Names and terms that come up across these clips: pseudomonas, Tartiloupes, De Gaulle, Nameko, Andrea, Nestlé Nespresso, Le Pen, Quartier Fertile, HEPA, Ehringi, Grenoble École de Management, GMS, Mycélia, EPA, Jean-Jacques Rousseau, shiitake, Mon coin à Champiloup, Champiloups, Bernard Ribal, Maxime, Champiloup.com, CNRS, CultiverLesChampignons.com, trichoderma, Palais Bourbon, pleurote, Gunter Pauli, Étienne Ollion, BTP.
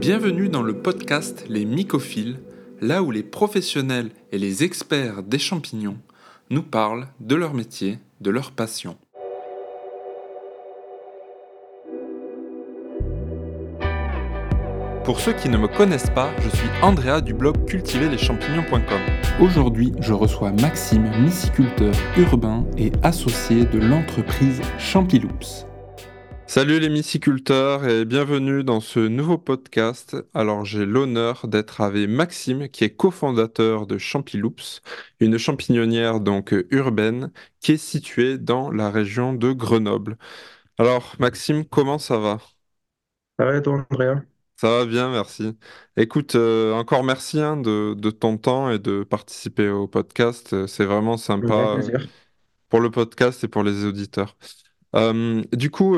Bienvenue dans le podcast Les Mycophiles, là où les professionnels et les experts des champignons nous parlent de leur métier, de leur passion. Pour ceux qui ne me connaissent pas, je suis Andrea du blog CultiverLesChampignons.com. Aujourd'hui, je reçois Maxime, myciculteur urbain et associé de l'entreprise Champiloups. Salut les myciculteurs et bienvenue dans ce nouveau podcast. Alors j'ai l'honneur d'être avec Maxime qui est cofondateur de Champiloups, une champignonnière donc urbaine qui est située dans la région de Grenoble. Alors Maxime, comment ça va? Ça va et toi, Andrea? Ça va bien, merci. Écoute, encore merci de ton temps et de participer au podcast. C'est vraiment sympa Avec plaisir. Pour le podcast et pour les auditeurs. Du coup,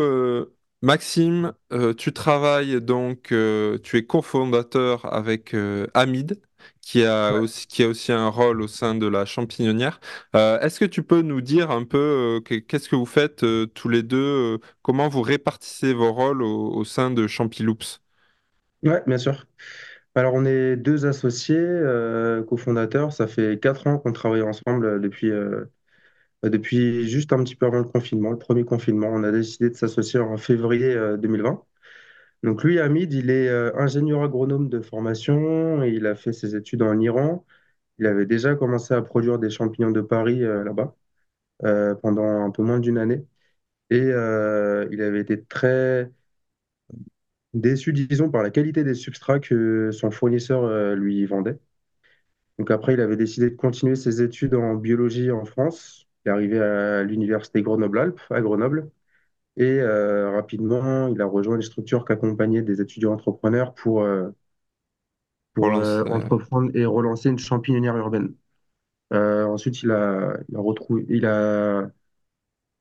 Maxime, tu travailles donc, tu es cofondateur avec Hamid, qui a aussi un rôle au sein de la champignonnière. Est-ce que tu peux nous dire un peu qu'est-ce que vous faites tous les deux, comment vous répartissez vos rôles au sein de Champiloups? Ouais, bien sûr. Alors, on est deux associés, cofondateurs. Ça fait 4 ans qu'on travaille ensemble depuis juste un petit peu avant le confinement, le premier confinement. On a décidé de s'associer en février 2020. Donc, lui, Hamid, il est ingénieur agronome de formation. Il a fait ses études en Iran. Il avait déjà commencé à produire des champignons de Paris là-bas pendant un peu moins d'1 année. Et il avait été très déçu, disons, par la qualité des substrats que son fournisseur lui vendait. Donc après, il avait décidé de continuer ses études en biologie en France. Il est arrivé à l'université Grenoble-Alpes, à Grenoble. Et rapidement, il a rejoint une structure qui accompagnait des étudiants entrepreneurs pour entreprendre et relancer une champignonnière urbaine. Ensuite, il a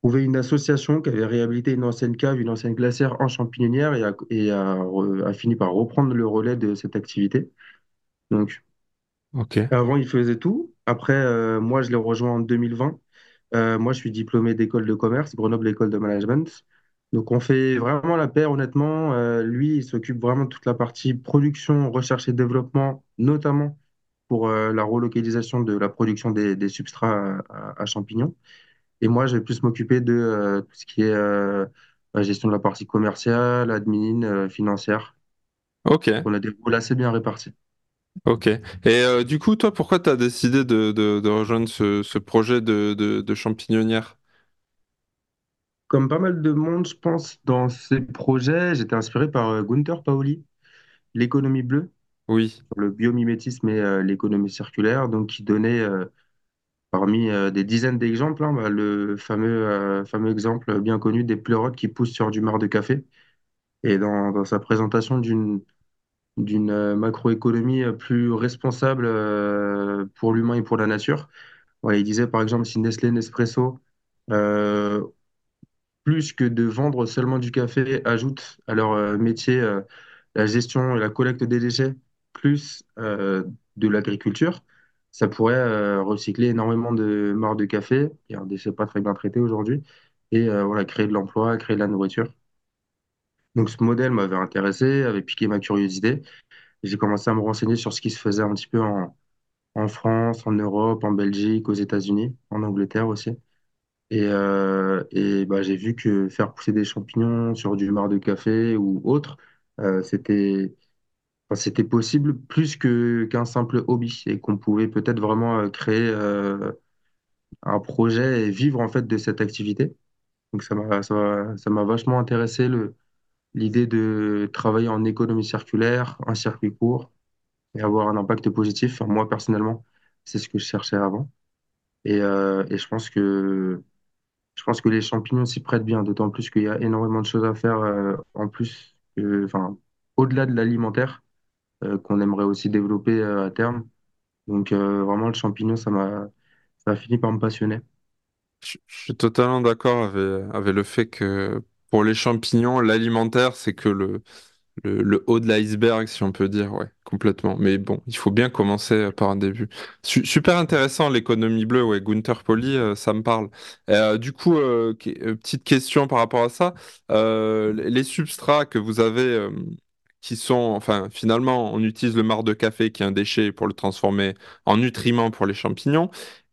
trouvé une association qui avait réhabilité une ancienne cave, une ancienne glacière en champignonnière et a fini par reprendre le relais de cette activité. Donc, Ok. avant, il faisait tout. Après, moi, je l'ai rejoint en 2020. Moi, je suis diplômé d'école de commerce, Grenoble École de Management. Donc, on fait vraiment la paire, honnêtement. Lui, il s'occupe vraiment de toute la partie production, recherche et développement, notamment pour la relocalisation de la production des substrats à champignons. Et moi, je vais plus m'occuper de tout ce qui est la gestion de la partie commerciale, admin, financière. Ok. On a des rôles assez bien répartis. Ok. Et du coup, toi, pourquoi tu as décidé de rejoindre ce projet de champignonnière? Comme pas mal de monde, je pense, dans ces projets, j'étais inspiré par Gunter Pauli, l'économie bleue, Oui. sur le biomimétisme et l'économie circulaire, donc qui donnait parmi des dizaines d'exemples, hein, le fameux exemple bien connu des pleurotes qui poussent sur du marc de café. Et dans sa présentation d'une macroéconomie plus responsable pour l'humain et pour la nature, ouais, il disait par exemple si Nestlé Nespresso, plus que de vendre seulement du café, ajoute à leur métier la gestion et la collecte des déchets, plus de l'agriculture, ça pourrait recycler énormément de marc de café, qui est un déchet pas très bien traité aujourd'hui, et voilà, créer de l'emploi, créer de la nourriture. Donc ce modèle m'avait intéressé, avait piqué ma curiosité. J'ai commencé à me renseigner sur ce qui se faisait un petit peu en France, en Europe, en Belgique, aux États-Unis, en Angleterre aussi. Et j'ai vu que faire pousser des champignons sur du marc de café ou autre, c'était possible plus qu'un simple hobby et qu'on pouvait peut-être vraiment créer un projet et vivre en fait de cette activité. Donc ça m'a vachement intéressé l'idée de travailler en économie circulaire, un circuit court et avoir un impact positif. Enfin, moi personnellement, c'est ce que je cherchais avant. Et je pense que les champignons s'y prêtent bien, d'autant plus qu'il y a énormément de choses à faire en plus, au-delà de l'alimentaire. Qu'on aimerait aussi développer à terme. Donc vraiment, le champignon, ça a fini par me passionner. Je suis totalement d'accord avec le fait que pour les champignons, l'alimentaire, c'est que le le haut de l'iceberg, si on peut dire, ouais, complètement. Mais bon, il faut bien commencer par un début. Super intéressant, l'économie bleue, ouais, Gunter Pauli, ça me parle. Du coup, petite question par rapport à ça. Les substrats que vous avez, qui sont, enfin, finalement, on utilise le marc de café qui est un déchet pour le transformer en nutriments pour les champignons.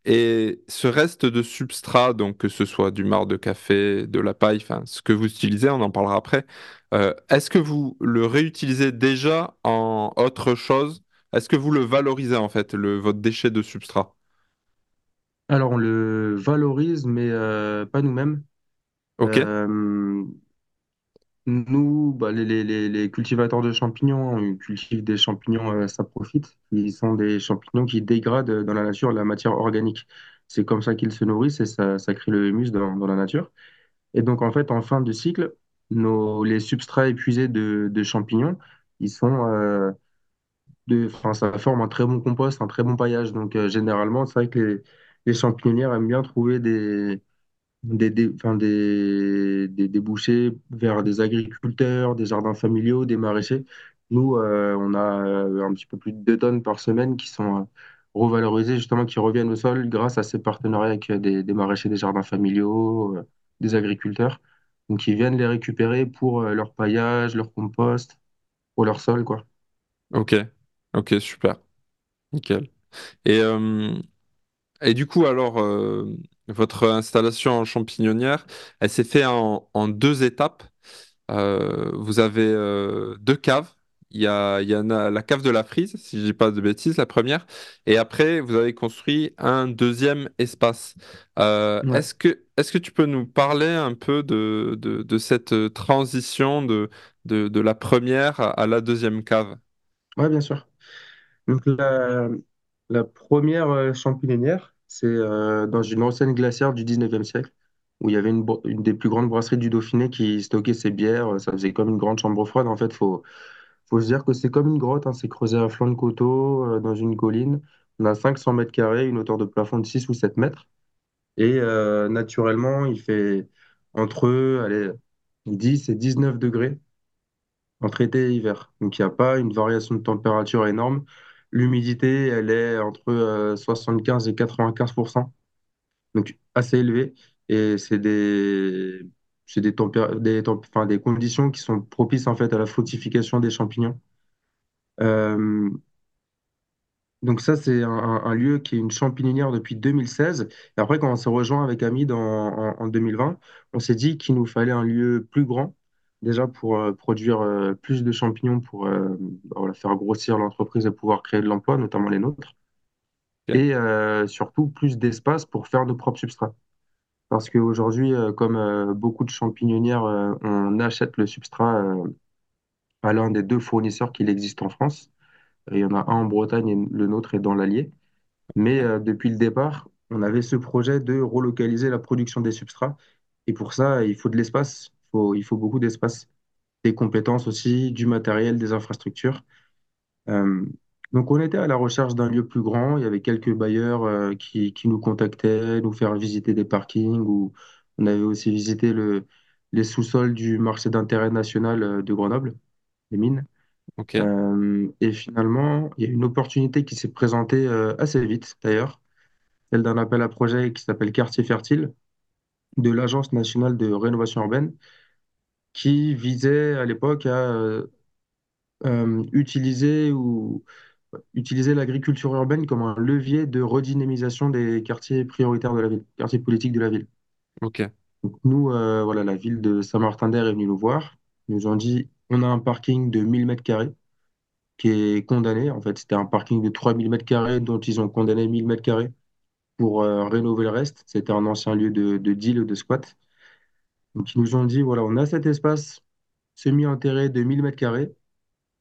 Et ce reste de substrat, donc que ce soit du marc de café, de la paille, enfin ce que vous utilisez, on en parlera après. Est-ce que vous le réutilisez déjà en autre chose? Est-ce que vous le valorisez en fait, votre déchet de substrat? Alors, on le valorise, mais pas nous-mêmes. Ok. Nous, les cultivateurs de champignons, on cultive des champignons, ça profite. Ils sont des champignons qui dégradent dans la nature la matière organique. C'est comme ça qu'ils se nourrissent et ça crée le humus dans la nature. Et donc, en fait, en fin de cycle, les substrats épuisés de champignons, ils sont, ça forme un très bon compost, un très bon paillage. Donc, généralement, c'est vrai que les champignonnières aiment bien trouver des débouchés vers des agriculteurs, des jardins familiaux, des maraîchers. Nous, on a un petit peu plus de 2 tonnes par semaine qui sont revalorisées, justement, qui reviennent au sol grâce à ces partenariats avec des maraîchers, des jardins familiaux, des agriculteurs. Donc, ils viennent les récupérer pour leur paillage, leur compost, pour leur sol, quoi. Ok, ok, super, nickel. Et, euh, et du coup, alors, votre installation en champignonnière, elle s'est faite en 2 étapes. Vous avez 2 caves. Il y en a la cave de la frise, si je ne dis pas de bêtises, la première. Et après, vous avez construit un 2e espace. Ouais. Est-ce que tu peux nous parler un peu de cette transition de la première à la 2e cave? Oui, bien sûr. Donc, la première champignonnière, c'est dans une ancienne glacière du 19e siècle, où il y avait une des plus grandes brasseries du Dauphiné qui stockait ses bières. Ça faisait comme une grande chambre froide. En fait, faut se dire que c'est comme une grotte, hein. C'est creusé à flanc de coteau, dans une colline. On a 500 mètres carrés, une hauteur de plafond de 6 ou 7 mètres. Et naturellement, il fait entre allez, 10 et 19 degrés entre été et hiver. Donc, il n'y a pas une variation de température énorme. L'humidité, elle est entre 75 et 95%, donc assez élevée. Et c'est des conditions qui sont propices en fait à la fructification des champignons. Euh, Donc ça, c'est un lieu qui est une champignonnière depuis 2016. Et après, quand on s'est rejoint avec Hamid en 2020, on s'est dit qu'il nous fallait un lieu plus grand, déjà pour produire plus de champignons, pour faire grossir l'entreprise et pouvoir créer de l'emploi, notamment les nôtres, Ok. et surtout plus d'espace pour faire nos propres substrats. Parce qu'aujourd'hui, comme beaucoup de champignonnières, on achète le substrat à l'un des 2 fournisseurs qu'il existe en France. Il y en a un en Bretagne et le nôtre est dans l'Allier. Mais depuis le départ, on avait ce projet de relocaliser la production des substrats. Et pour ça, il faut de l'espace. Il faut beaucoup d'espace, des compétences aussi, du matériel, des infrastructures. Donc on était à la recherche d'un lieu plus grand. Il y avait quelques bailleurs qui nous contactaient, nous faire visiter des parkings. On avait aussi visité les sous-sols du marché d'intérêt national de Grenoble, les mines. Ok. Et finalement, il y a une opportunité qui s'est présentée assez vite d'ailleurs, celle d'un appel à projet qui s'appelle Quartier Fertile de l'Agence nationale de rénovation urbaine, qui visait à l'époque à utiliser l'agriculture urbaine comme un levier de redynamisation des quartiers prioritaires de la ville, quartiers politiques de la ville. Ok. Donc nous, la ville de Saint-Martin-d'Hères est venue nous voir. Ils nous ont dit, on a un parking de 1000 mètres carrés qui est condamné. En fait, c'était un parking de 3000 mètres carrés dont ils ont condamné 1000 mètres carrés pour rénover le reste. C'était un ancien lieu de deal ou de squat. Donc, ils nous ont dit, voilà, on a cet espace semi-enterré de 1000 mètres carrés,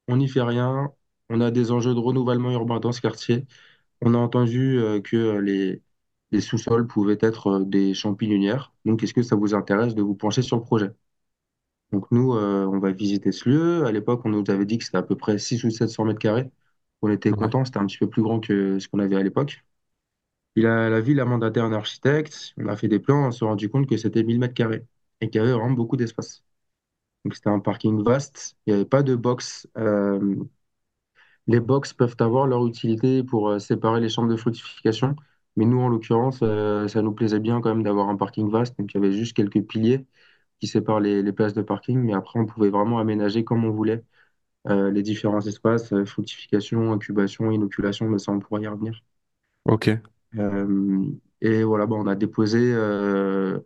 on n'y fait rien, on a des enjeux de renouvellement urbain dans ce quartier. On a entendu que les sous-sols pouvaient être des champignonnières. Donc, est-ce que ça vous intéresse de vous pencher sur le projet? Donc, nous, on va visiter ce lieu. À l'époque, on nous avait dit que c'était à peu près 600 ou 700 mètres carrés. On était Ouais. contents, c'était un petit peu plus grand que ce qu'on avait à l'époque. La ville a mandaté un architecte, on a fait des plans, on s'est rendu compte que c'était 1000 mètres carrés et qu'il y avait vraiment beaucoup d'espace. Donc c'était un parking vaste, il n'y avait pas de box. Les box peuvent avoir leur utilité pour séparer les chambres de fructification, mais nous en l'occurrence, ça nous plaisait bien quand même d'avoir un parking vaste, donc il y avait juste quelques piliers qui séparent les places de parking, mais après on pouvait vraiment aménager comme on voulait les différents espaces, fructification, incubation, inoculation, mais ça on pourra y revenir. Ok. Et voilà, bah, on a déposé un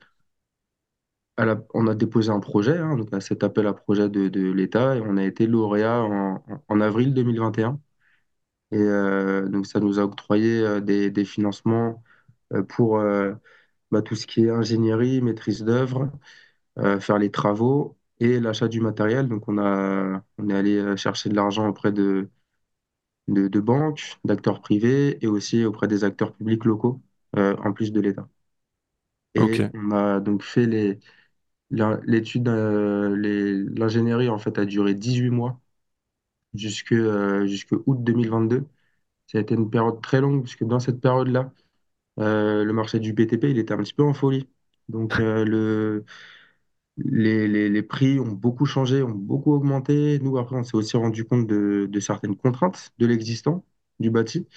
projet, hein, donc à cet appel à projet de l'État, et on a été lauréat en avril 2021. Et donc ça nous a octroyé des financements pour tout ce qui est ingénierie, maîtrise d'œuvre, faire les travaux et l'achat du matériel. Donc on est allé chercher de l'argent auprès de banques, d'acteurs privés et aussi auprès des acteurs publics locaux, en plus de l'État. Et okay. On a donc fait l'étude, l'ingénierie en fait a duré 18 mois jusqu'au août 2022. Ça a été une période très longue puisque dans cette période-là, le marché du BTP il était un petit peu en folie. Donc les prix ont beaucoup changé, ont beaucoup augmenté. Nous après on s'est aussi rendu compte de certaines contraintes de l'existant, du bâti.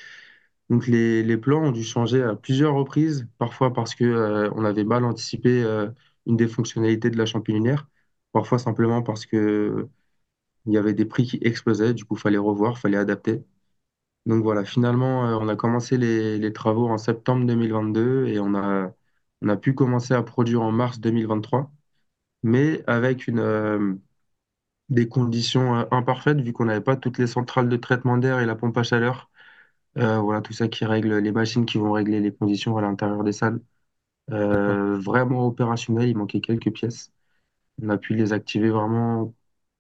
Donc les plans ont dû changer à plusieurs reprises, parfois parce que on avait mal anticipé une des fonctionnalités de la champignonnière, parfois simplement parce que il y avait des prix qui explosaient, du coup fallait revoir, fallait adapter. Donc voilà, finalement on a commencé les travaux en septembre 2022 et on a pu commencer à produire en mars 2023, mais avec des conditions imparfaites vu qu'on n'avait pas toutes les centrales de traitement d'air et la pompe à chaleur. Voilà, tout ça qui règle, les machines qui vont régler les conditions à l'intérieur des salles. Vraiment opérationnel, il manquait quelques pièces. On a pu les activer vraiment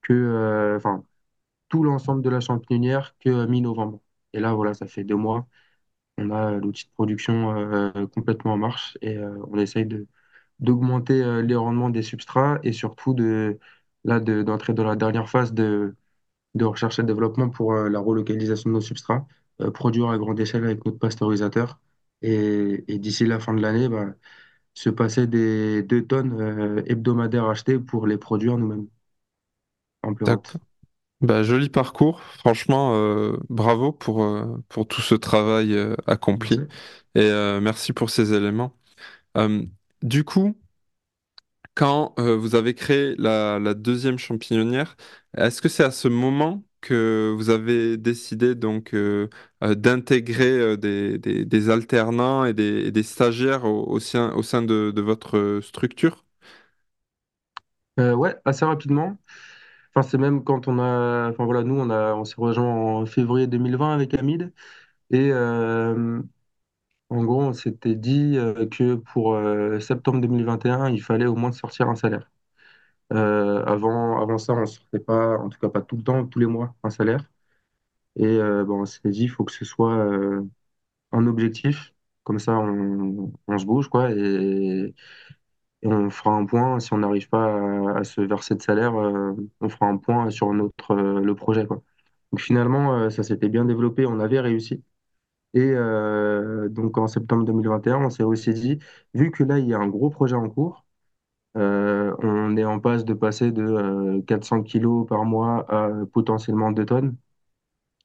tout l'ensemble de la champignonnière que mi-novembre. Et là, voilà, ça fait 2 mois. On a l'outil de production complètement en marche et on essaye d'augmenter les rendements des substrats et surtout d'entrer dans la dernière phase de recherche et développement pour la relocalisation de nos substrats. Produire à grande échelle avec notre pasteurisateur et d'ici la fin de l'année se passer des 2 tonnes hebdomadaires achetées pour les produire nous-mêmes. Joli parcours, franchement bravo pour tout ce travail accompli. Merci. Et merci pour ces éléments. Du coup, quand vous avez créé la deuxième champignonnière, est-ce que c'est à ce moment que vous avez décidé donc d'intégrer des alternants et des stagiaires au sein de votre structure? Ouais, assez rapidement. Enfin, c'est même quand on s'est rejoint en février 2020 avec Hamid et en gros on s'était dit que pour septembre 2021 il fallait au moins sortir un salaire. Avant ça, on ne sortait pas, en tout cas pas tout le temps, tous les mois, un salaire. Et on s'est dit, il faut que ce soit un objectif. Comme ça, on se bouge, quoi. Et on fera un point. Si on n'arrive pas à se verser de salaire, on fera un point sur le projet, quoi. Donc finalement, ça s'était bien développé. On avait réussi. Et donc en septembre 2021, on s'est aussi dit, vu que là, il y a un gros projet en cours, on est en passe de passer de 400 kilos par mois à potentiellement 2 tonnes.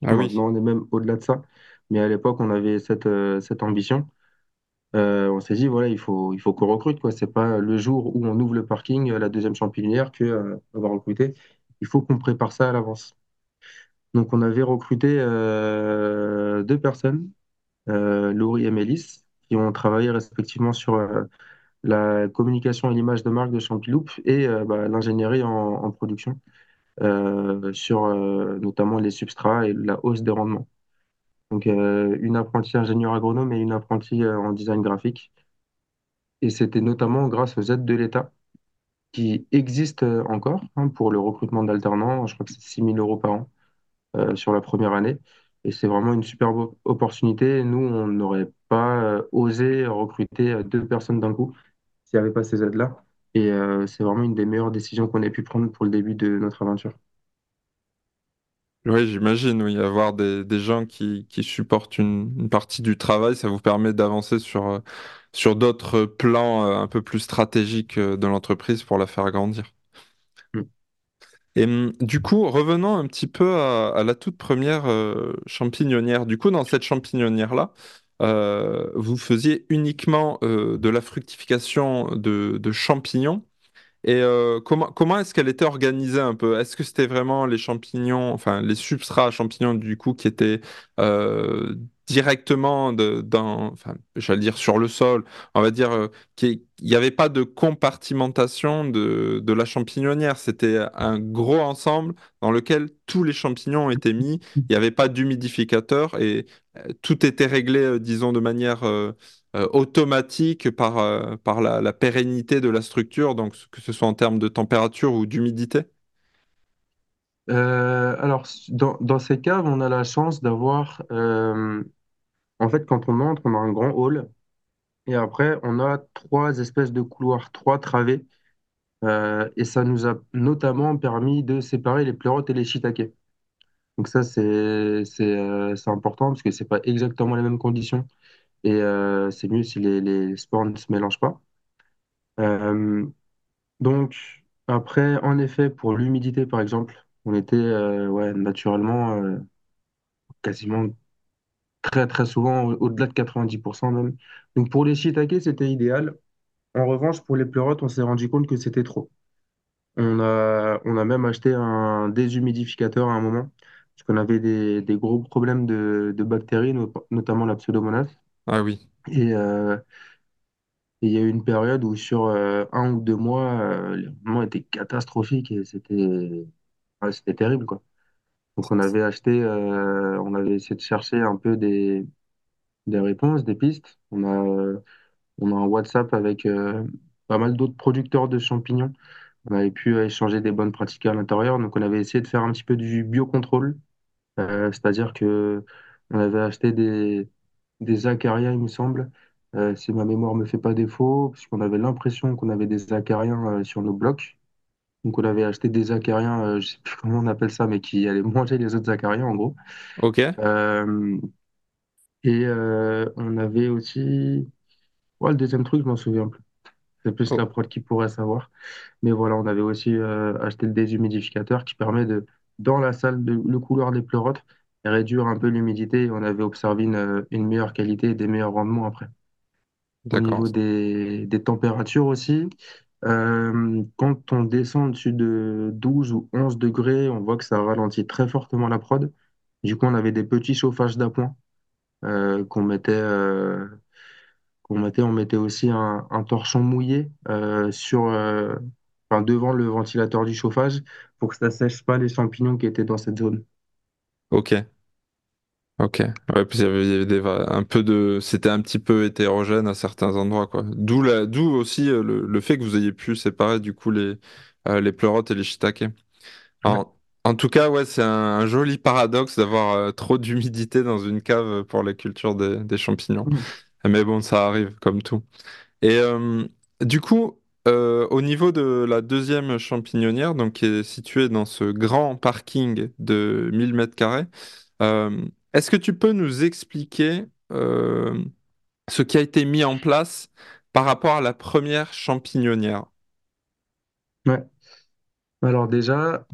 Ah oui. Maintenant, on est même au-delà de ça. Mais à l'époque, on avait cette ambition. On s'est dit, voilà, il faut qu'on recrute, quoi. C'est pas le jour où on ouvre le parking, la deuxième champignonnière, qu'on va recruter. Il faut qu'on prépare ça à l'avance. Donc, on avait recruté 2 personnes, Laurie et Mélisse, qui ont travaillé respectivement sur la communication et l'image de marque de Champiloup et l'ingénierie en production sur notamment les substrats et la hausse des rendements. Donc une apprentie ingénieure agronome et une apprentie en design graphique. Et c'était notamment grâce aux aides de l'État qui existent encore pour le recrutement d'alternants. Je crois que c'est 6 000 € par an sur la première année. Et c'est vraiment une superbe opportunité. Nous, on n'aurait pas osé recruter 2 personnes d'un coup s'il n'y avait pas ces aides-là. Et c'est vraiment une des meilleures décisions qu'on ait pu prendre pour le début de notre aventure. Oui, j'imagine. Oui, avoir des gens qui supportent une partie du travail, ça vous permet d'avancer sur d'autres plans un peu plus stratégiques de l'entreprise pour la faire grandir. Et du coup, revenons un petit peu à la toute première champignonnière. Du coup, dans cette champignonnière-là, vous faisiez uniquement de la fructification de champignons. Et comment est-ce qu'elle était organisée un peu? Est-ce que c'était vraiment les champignons, enfin les substrats à champignons du coup qui étaient directement enfin j'allais dire sur le sol, on va dire qu'il n'y avait pas de compartimentation de la champignonnière, c'était un gros ensemble dans lequel tous les champignons ont été mis, il n'y avait pas d'humidificateur et tout était réglé, disons, de manière automatique par la pérennité de la structure, donc que ce soit en termes de température ou d'humidité? Alors, dans ces caves, on a la chance d'avoir, en fait, quand on entre, on a un grand hall, et après, on a trois espèces de couloirs, trois travées, et ça nous a notamment permis de séparer les pleurotes et les shiitakes. Donc ça, c'est important, parce que c'est pas exactement les mêmes conditions, et c'est mieux si les spores ne se mélangent pas. Euh, Donc, après, en effet, pour l'humidité, par exemple, on était naturellement quasiment très très souvent au-delà de 90% même. Donc pour les shiitakes, c'était idéal. En revanche, pour les pleurotes, on s'est rendu compte que c'était trop. On a même acheté un déshumidificateur à un moment, parce qu'on avait des gros problèmes de bactéries, notamment la pseudomonas. Ah oui. Et il y a eu une période où sur 1 ou 2 mois, les rendements étaient catastrophiques et c'était terrible, quoi. Donc on avait essayé de chercher un peu des réponses, des pistes. On a un WhatsApp avec pas mal d'autres producteurs de champignons. On avait pu échanger des bonnes pratiques à l'intérieur. Donc on avait essayé de faire un petit peu du biocontrôle. C'est-à-dire que on avait acheté des acariens, il me semble, si ma mémoire ne me fait pas défaut, parce qu'on avait l'impression qu'on avait des acariens sur nos blocs. Donc on avait acheté des acariens, je sais plus comment on appelle ça, mais qui allaient manger les autres acariens en gros. Ok. Euh, On avait aussi... Ouais, le deuxième truc, je m'en souviens plus. C'est plus la Oh. prod qui pourrait savoir. Mais voilà, on avait aussi acheté le déshumidificateur qui permet dans la salle, le couloir des pleurotes, réduire un peu l'humidité. Et on avait observé une meilleure qualité et des meilleurs rendements après. Au D'accord. niveau des températures aussi, quand on descend au-dessus de 12 ou 11 degrés, on voit que ça ralentit très fortement la prod. Du coup, on avait des petits chauffages d'appoint qu'on mettait. On mettait aussi un torchon mouillé enfin, devant le ventilateur du chauffage pour que ça sèche pas les champignons qui étaient dans cette zone. Ok. Ok, ouais, puis il y avait un peu de, c'était un petit peu hétérogène à certains endroits, quoi. D'où aussi le fait que vous ayez pu séparer du coup les pleurotes et les shiitakes. Ouais. En tout cas, ouais, c'est un joli paradoxe d'avoir trop d'humidité dans une cave pour la culture des champignons. Mm. Mais bon, ça arrive comme tout. Et du coup, au niveau de la deuxième champignonnière, donc qui est située dans ce grand parking de 1000 mètres carrés, est-ce que tu peux nous expliquer ce qui a été mis en place par rapport à la première champignonnière? Ouais. Alors déjà,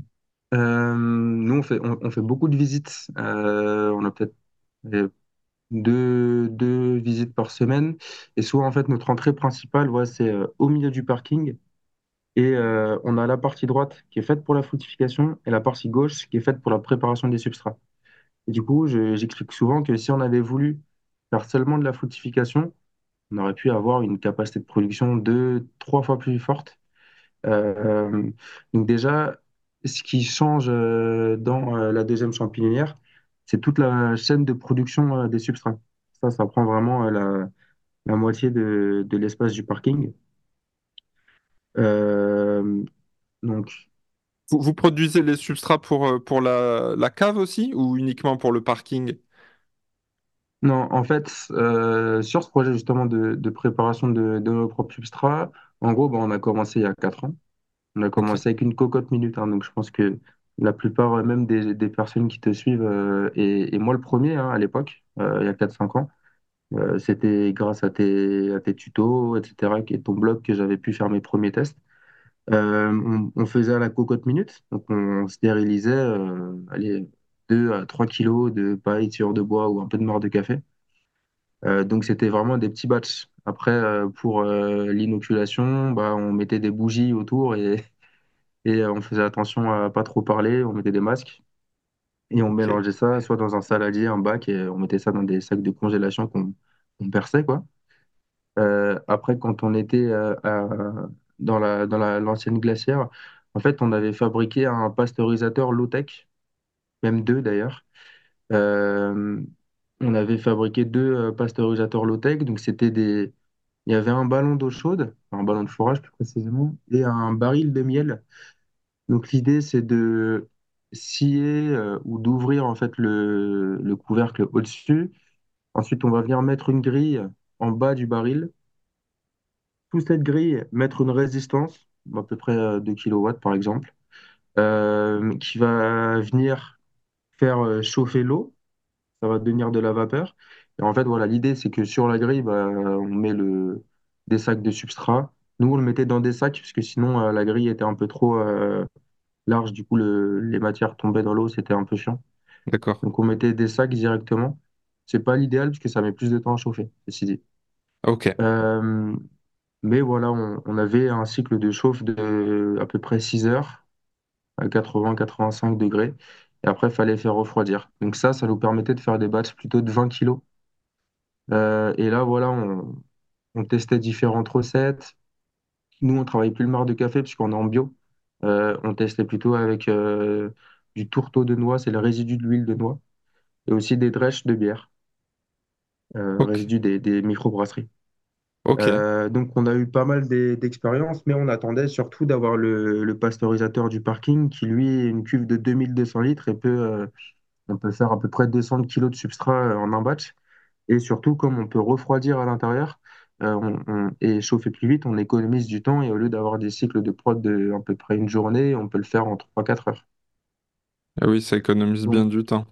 nous on fait beaucoup de visites. On a peut-être euh, deux visites par semaine. Et souvent, en fait, notre entrée principale, ouais, c'est au milieu du parking. Et on a la partie droite qui est faite pour la fructification et la partie gauche qui est faite pour la préparation des substrats. Et du coup, j'explique souvent que si on avait voulu faire seulement de la fructification, on aurait pu avoir une capacité de production 2, 3 fois plus forte. Euh, Donc déjà, ce qui change dans la deuxième champignonnière, c'est toute la chaîne de production des substrats. Ça prend vraiment la moitié de l'espace du parking. Euh, Donc, Vous produisez les substrats pour la cave aussi ou uniquement pour le parking? non, en fait, sur ce projet justement de préparation de nos propres substrats, en gros, ben, on a commencé il y a 4 ans. On a Ok. commencé avec une cocotte minute, hein, donc je pense que la plupart même des personnes qui te suivent, et moi le premier hein, à l'époque, il y a 4-5 ans, c'était grâce à tes tutos, etc., et ton blog que j'avais pu faire mes premiers tests. On faisait à la cocotte minute, donc on stérilisait allez, 2 à 3 kilos de paille, sciure de bois ou un peu de marc de café. Donc c'était vraiment des petits batchs. Après, pour l'inoculation, on mettait des bougies autour et on faisait attention à pas trop parler, on mettait des masques et on Ok. mélangeait ça soit dans un saladier, un bac, et on mettait ça dans des sacs de congélation qu'on perçait, quoi. Après, quand on était dans l'ancienne glacière, en fait, on avait fabriqué un pasteurisateur low-tech, même deux d'ailleurs. Euh, On avait fabriqué 2 pasteurisateurs low-tech. Donc, il y avait un ballon d'eau chaude, un ballon de fourrage plus précisément, et un baril de miel. Donc, l'idée, c'est de scier ou d'ouvrir en fait le couvercle au-dessus. Ensuite, on va venir mettre une grille en bas du baril. Sous cette grille, mettre une résistance, à peu près 2 kW par exemple, qui va venir faire chauffer l'eau. Ça va devenir de la vapeur. Et en fait, voilà, l'idée, c'est que sur la grille, on met des sacs de substrat. Nous, on le mettait dans des sacs, parce que sinon, la grille était un peu trop large. Du coup, les matières tombaient dans l'eau, c'était un peu chiant. D'accord. Donc, on mettait des sacs directement. C'est pas l'idéal, parce que ça met plus de temps à chauffer, ceci dit. Ok. Euh, Mais voilà, on avait un cycle de chauffe de à peu près 6 heures, à 80-85 degrés. Et après, il fallait faire refroidir. Donc ça nous permettait de faire des batchs plutôt de 20 kilos. Et là, voilà, on testait différentes recettes. Nous, on travaillait plus le marc de café puisqu'on est en bio. On testait plutôt avec du tourteau de noix, c'est le résidu de l'huile de noix, et aussi des drèches de bière, Ok. résidu des microbrasseries. Ok. Donc, on a eu pas mal d'expériences, mais on attendait surtout d'avoir le pasteurisateur du parking qui, lui, est une cuve de 2 200 litres et on peut faire à peu près 200 kilos de substrat en un batch. Et surtout, comme on peut refroidir à l'intérieur et chauffer plus vite, on économise du temps et au lieu d'avoir des cycles de prod de à peu près une journée, on peut le faire en 3-4 heures. Ah oui, ça économise bien Donc, du temps.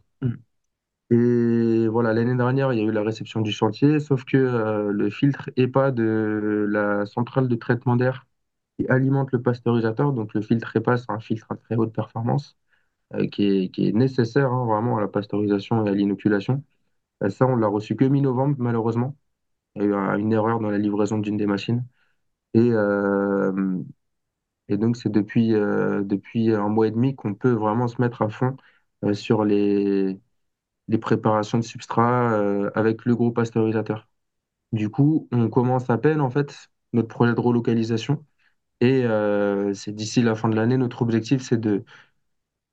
et voilà, l'année dernière, il y a eu la réception du chantier, sauf que le filtre EPA de la centrale de traitement d'air qui alimente le pasteurisateur, donc le filtre EPA, c'est un filtre à très haute performance qui est nécessaire hein, vraiment à la pasteurisation et à l'inoculation. Ça, on l'a reçu que mi-novembre, malheureusement. Il y a eu une erreur dans la livraison d'une des machines. Et, euh, et donc, c'est depuis un mois et demi qu'on peut vraiment se mettre à fond sur les préparations de substrat avec le gros pasteurisateur. Du coup, on commence à peine en fait notre projet de relocalisation et c'est d'ici la fin de l'année, notre objectif c'est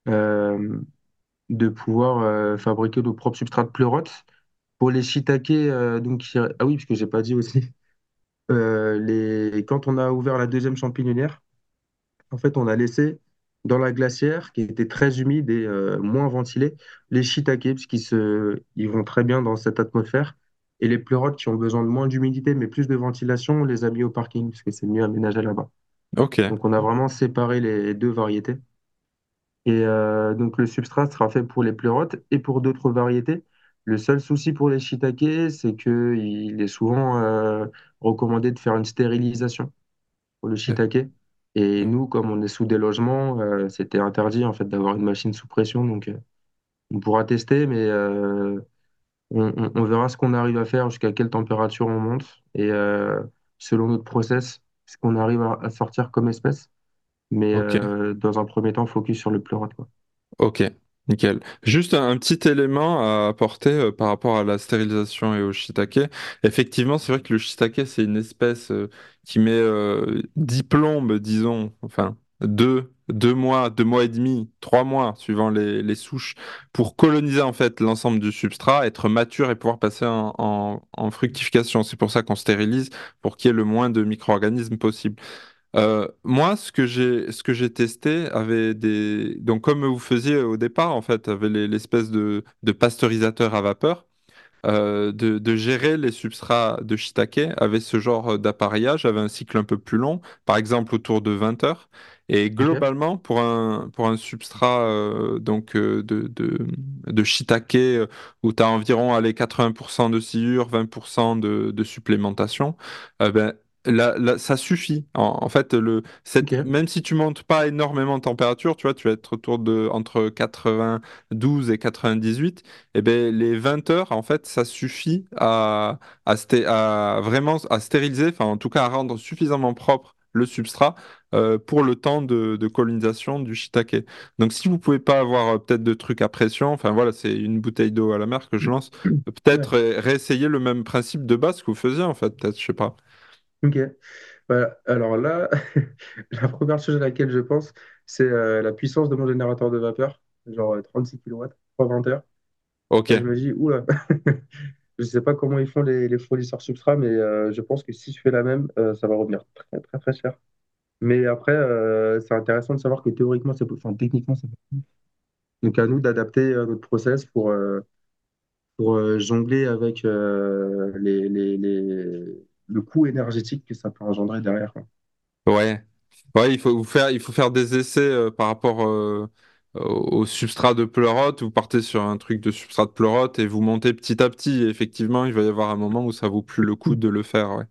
euh, de pouvoir fabriquer nos propres substrats de pleurotes pour les shiitakés. Ah oui, parce que j'ai pas dit aussi, quand on a ouvert la deuxième champignonnière, en fait, on a laissé dans la glacière, qui était très humide et moins ventilée, les shiitakés, parce ils vont très bien dans cette atmosphère. Et les pleurotes qui ont besoin de moins d'humidité, mais plus de ventilation, on les a mis au parking, parce que c'est mieux aménagé là-bas. Ok. Donc, on a vraiment séparé les deux variétés. Et donc, le substrat sera fait pour les pleurotes et pour d'autres variétés. Le seul souci pour les shiitakés, c'est qu'il est souvent recommandé de faire une stérilisation pour le shiitake. Et nous, comme on est sous des logements, c'était interdit en fait d'avoir une machine sous pression. Donc, on pourra tester, mais on verra ce qu'on arrive à faire, jusqu'à quelle température on monte. Et selon notre process, ce qu'on arrive à sortir comme espèce. Mais Ok. Dans un premier temps, focus sur le pleurote, quoi. Ok, nickel. Juste un petit élément à apporter par rapport à la stérilisation et au shiitake. Effectivement, c'est vrai que le shiitake, c'est une espèce qui met 10 plombes, disons, enfin 2 mois, 2 mois et demi, 3 mois, suivant les souches, pour coloniser en fait l'ensemble du substrat, être mature et pouvoir passer en fructification. C'est pour ça qu'on stérilise, pour qu'il y ait le moins de micro-organismes possible. Moi, ce que j'ai testé avait des. Donc, comme vous faisiez au départ, en fait, avait l'espèce de pasteurisateur à vapeur, de gérer les substrats de shiitake avec ce genre d'appareillage, avait un cycle un peu plus long, par exemple autour de 20 heures. Et Ok. globalement, pour un substrat de shiitake où tu as environ allez, 80% de sciure, 20% de supplémentation, ça suffit. En fait, même si tu montes pas énormément de température, tu vois, tu vas être autour de entre 92 et 98, et ben les 20 heures, en fait, ça suffit à vraiment à stériliser, enfin en tout cas à rendre suffisamment propre le substrat pour le temps de colonisation du shiitake. Donc si vous pouvez pas avoir peut-être de trucs à pression, enfin voilà, c'est une bouteille d'eau à la mer que je lance, peut-être réessayer le même principe de base que vous faisiez en fait, peut-être, je sais pas. Ok. Voilà. Alors là, la première chose à laquelle je pense, c'est la puissance de mon générateur de vapeur, genre 36 kW, 320 heures. Ok. Et je me dis, oula, je sais pas comment ils font les fournisseurs substrat, mais je pense que si je fais la même, ça va revenir très très très cher. Mais après, c'est intéressant de savoir que théoriquement, c'est enfin, techniquement, c'est possible. Donc à nous d'adapter notre process pour jongler avec le coût énergétique que ça peut engendrer derrière, quoi. Ouais, ouais, il faut faire des essais par rapport au substrat de pleurote. Vous partez sur un truc de substrat de pleurote et vous montez petit à petit. Et effectivement, il va y avoir un moment où ça vaut plus le coup de le faire. Ouais.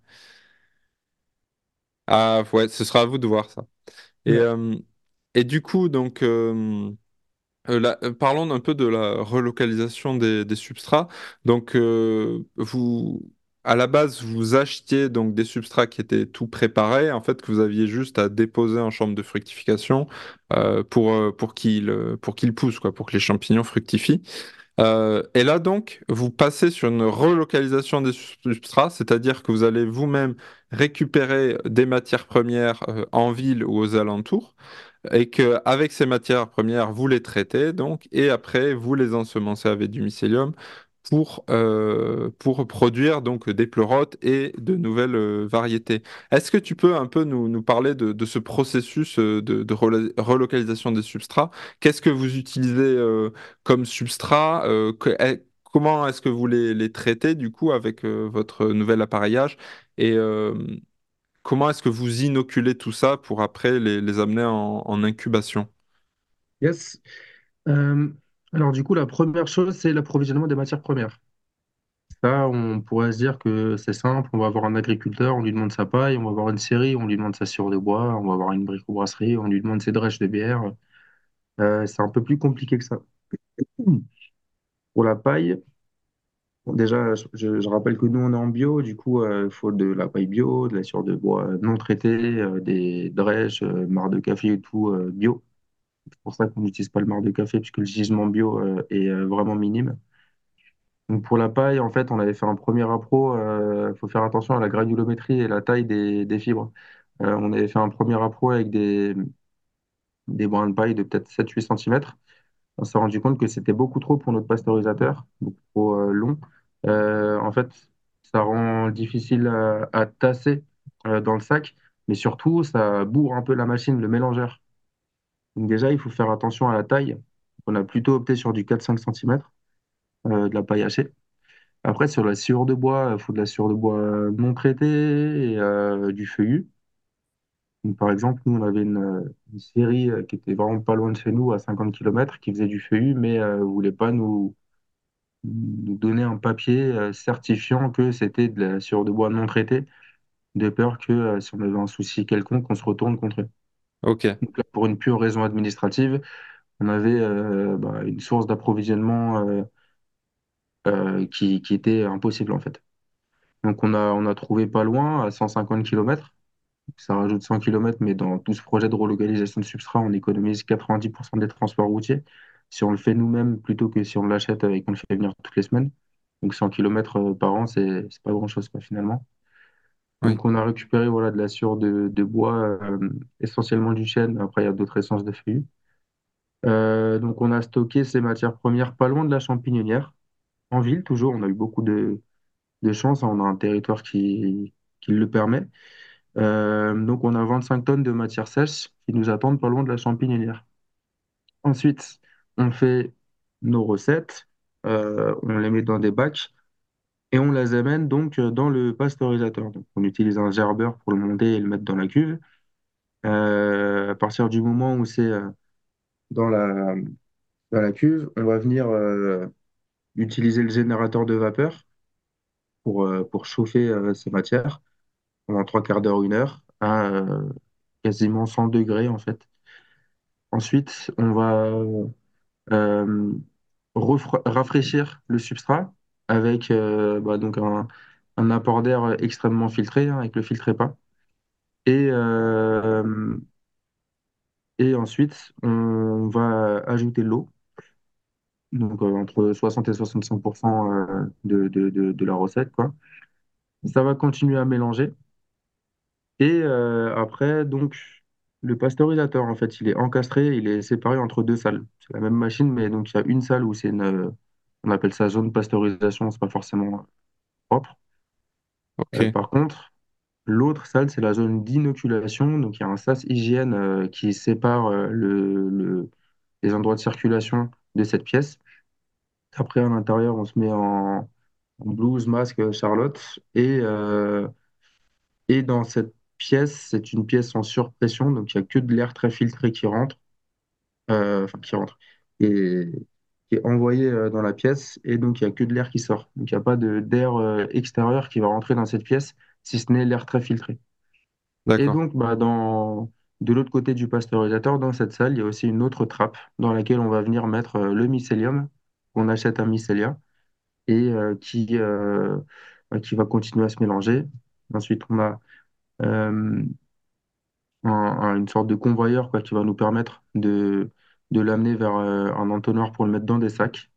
Ah ouais, ce sera à vous de voir ça. Et, Ouais. euh, et du coup, donc. Parlons un peu de la relocalisation des substrats. Donc, à la base, vous achetiez donc des substrats qui étaient tout préparés, en fait, que vous aviez juste à déposer en chambre de fructification pour qu'ils poussent, quoi, pour que les champignons fructifient. Et là, donc, vous passez sur une relocalisation des substrats, c'est-à-dire que vous allez vous-même récupérer des matières premières en ville ou aux alentours, et qu'avec ces matières premières, vous les traitez, donc, et après, vous les ensemencez avec du mycélium pour produire donc des pleurotes et de nouvelles variétés. Est-ce que tu peux un peu nous parler de ce processus de relocalisation des substrats? Qu'est-ce que vous utilisez comme substrat? Comment est-ce que vous les traitez du coup avec votre nouvel appareillage? Et comment est-ce que vous inoculez tout ça pour après les amener en incubation? Yes. Euh, Alors du coup, la première chose, c'est l'approvisionnement des matières premières. Ça, on pourrait se dire que c'est simple, on va avoir un agriculteur, on lui demande sa paille, on va avoir une scierie, on lui demande sa sciure de bois, on va avoir une bricobrasserie, on lui demande ses drèches de bière. C'est un peu plus compliqué que ça. Pour la paille, bon, déjà, je rappelle que nous, on est en bio, du coup, il faut de la paille bio, de la sciure de bois non traitée, des drèches, marc de café et tout bio. C'est pour ça qu'on n'utilise pas le marc de café, puisque le gisement bio est vraiment minime. Donc pour la paille, en fait, on avait fait un premier appro. Il faut faire attention à la granulométrie et la taille des fibres. On avait fait un premier appro avec des brins de paille de peut-être 7-8 cm. On s'est rendu compte que c'était beaucoup trop pour notre pasteurisateur, beaucoup trop long. En fait, ça rend difficile à tasser dans le sac, mais surtout, ça bourre un peu la machine, le mélangeur. Donc déjà, il faut faire attention à la taille. On a plutôt opté sur du 4-5 cm de la paille hachée. Après, sur la sciure de bois, il faut de la sciure de bois non traitée et du feuillu. Donc, par exemple, nous, on avait une scierie qui était vraiment pas loin de chez nous, à 50 km, qui faisait du feuillu, mais ne voulait pas nous donner un papier certifiant que c'était de la sciure de bois non traitée, de peur que si on avait un souci quelconque, on se retourne contre eux. Ok. Donc là, pour une pure raison administrative, on avait une source d'approvisionnement qui était impossible en fait. Donc on a trouvé pas loin, à 150 km. Ça rajoute 100 km, mais dans tout ce projet de relocalisation de substrat, on économise 90% des transports routiers si on le fait nous-mêmes plutôt que si on l'achète et qu'on le fait venir toutes les semaines. Donc 100 km par an, c'est pas grand-chose quoi, finalement. Oui. Donc on a récupéré voilà, de la sciure de bois, essentiellement du chêne, après il y a d'autres essences de feuillus. Donc on a stocké ces matières premières pas loin de la champignonnière, en ville toujours, on a eu beaucoup de chance, hein, on a un territoire qui le permet. Donc on a 25 tonnes de matières sèches qui nous attendent pas loin de la champignonnière. Ensuite, on fait nos recettes, on les met dans des bacs, et on les amène donc dans le pasteurisateur. Donc, on utilise un gerbeur pour le monter et le mettre dans la cuve. À partir du moment où c'est dans la cuve, on va venir utiliser le générateur de vapeur pour chauffer ces matières. pendant 3 quarts d'heure, 1 heure, à quasiment 100 degrés en fait. Ensuite, on va euh, rafraîchir le substrat avec donc un apport d'air extrêmement filtré, hein, avec le filtre HEPA. Et, euh, et ensuite, on va ajouter l'eau, donc entre 60 et 65% de la recette, quoi. Ça va continuer à mélanger. Et après, donc, le pasteurisateur, en fait, il est encastré, il est séparé entre 2 salles. C'est la même machine, mais donc il y a une salle où c'est on appelle ça zone pasteurisation, c'est pas forcément propre. Ok. Par contre, l'autre salle, c'est la zone d'inoculation. Donc, il y a un sas hygiène qui sépare les endroits de circulation de cette pièce. Après, à l'intérieur, on se met en blouse, masque, Charlotte. Et dans cette pièce, c'est une pièce en surpression. Donc, il n'y a que de l'air très filtré qui rentre, enfin, qui rentre, et qui est envoyé dans la pièce. Et donc, il n'y a que de l'air qui sort. Donc, il n'y a pas d'air extérieur qui va rentrer dans cette pièce, si ce n'est l'air très filtré. Et D'accord. donc, de l'autre côté du pasteurisateur, dans cette salle, il y a aussi une autre trappe dans laquelle on va venir mettre le mycélium qu'on achète à Mycélia et qui va continuer à se mélanger. Ensuite, on a euh, une sorte de convoyeur quoi, qui va nous permettre de l'amener vers un entonnoir pour le mettre dans des sacs.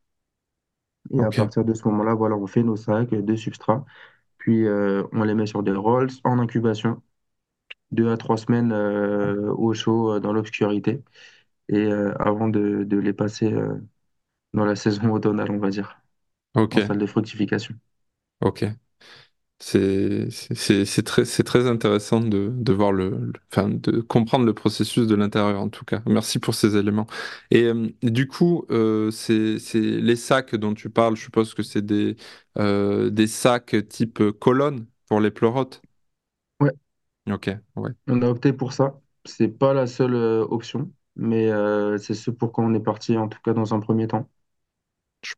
Et à Ok. partir de ce moment-là, voilà, on fait nos sacs de substrats. Puis on les met sur des rolls en incubation, 2 à 3 semaines au chaud, dans l'obscurité, et avant de les passer dans la saison automnale, on va dire, en Ok. salle de fructification. Ok. C'est très intéressant de voir enfin, de comprendre le processus de l'intérieur en tout cas. Merci pour ces éléments. Et du coup, c'est les sacs dont tu parles, je suppose que c'est des sacs type colonne pour les pleurotes. Ouais, Ok, ouais. on a opté pour ça. C'est pas la seule option, mais c'est ce pourquoi on est parti, en tout cas dans un premier temps. Je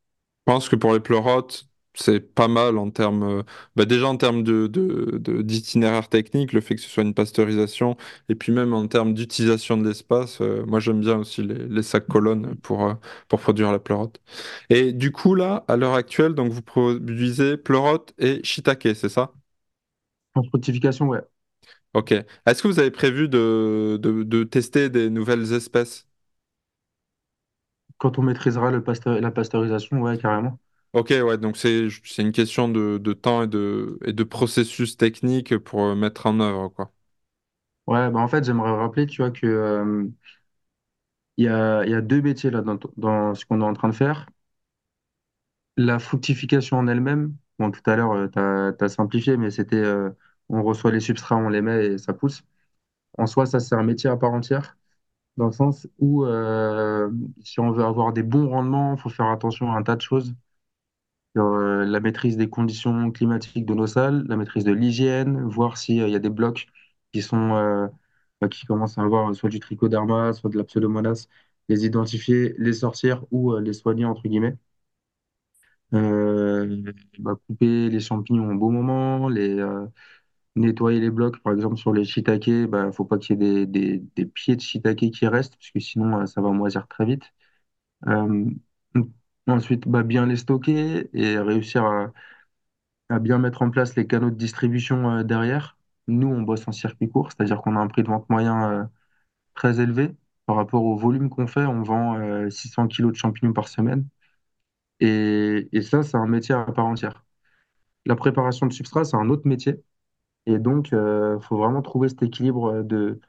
pense que pour les pleurotes, c'est pas mal en termes, déjà en termes d'itinéraire technique, le fait que ce soit une pasteurisation, et puis même en termes d'utilisation de l'espace. Moi, j'aime bien aussi les sacs colonnes pour produire la pleurote. Et du coup, là, à l'heure actuelle, donc vous produisez pleurote et shiitake, c'est ça? En fructification, ouais. Ok. Est-ce que vous avez prévu de tester des nouvelles espèces? Quand on maîtrisera la pasteurisation, ouais, carrément. Ok, ouais, donc c'est une question de temps et de processus technique pour mettre en œuvre, quoi. Ouais, en fait, j'aimerais rappeler, tu vois, que il y a 2 métiers là dans ce qu'on est en train de faire. La fructification en elle-même, bon, tout à l'heure, tu as simplifié, mais c'était on reçoit les substrats, on les met et ça pousse. En soi, ça, c'est un métier à part entière, dans le sens où si on veut avoir des bons rendements, il faut faire attention à un tas de choses. Sur, la maîtrise des conditions climatiques de nos salles, la maîtrise de l'hygiène, voir s'il y a des blocs qui sont qui commencent à avoir soit du trichoderma, soit de la pseudomonas, les identifier, les sortir ou les soigner entre guillemets. Euh, Couper les champignons au bon moment, nettoyer les blocs, par exemple sur les shiitakes, faut pas qu'il y ait des pieds de shiitake qui restent, parce que sinon ça va moisir très vite. Euh, Ensuite, bien les stocker et réussir à bien mettre en place les canaux de distribution derrière. Nous, on bosse en circuit court, c'est-à-dire qu'on a un prix de vente moyen très élevé par rapport au volume qu'on fait. On vend 600 kilos de champignons par semaine. Et ça, c'est un métier à part entière. La préparation de substrat, c'est un autre métier. Et donc, il faut vraiment trouver cet équilibre de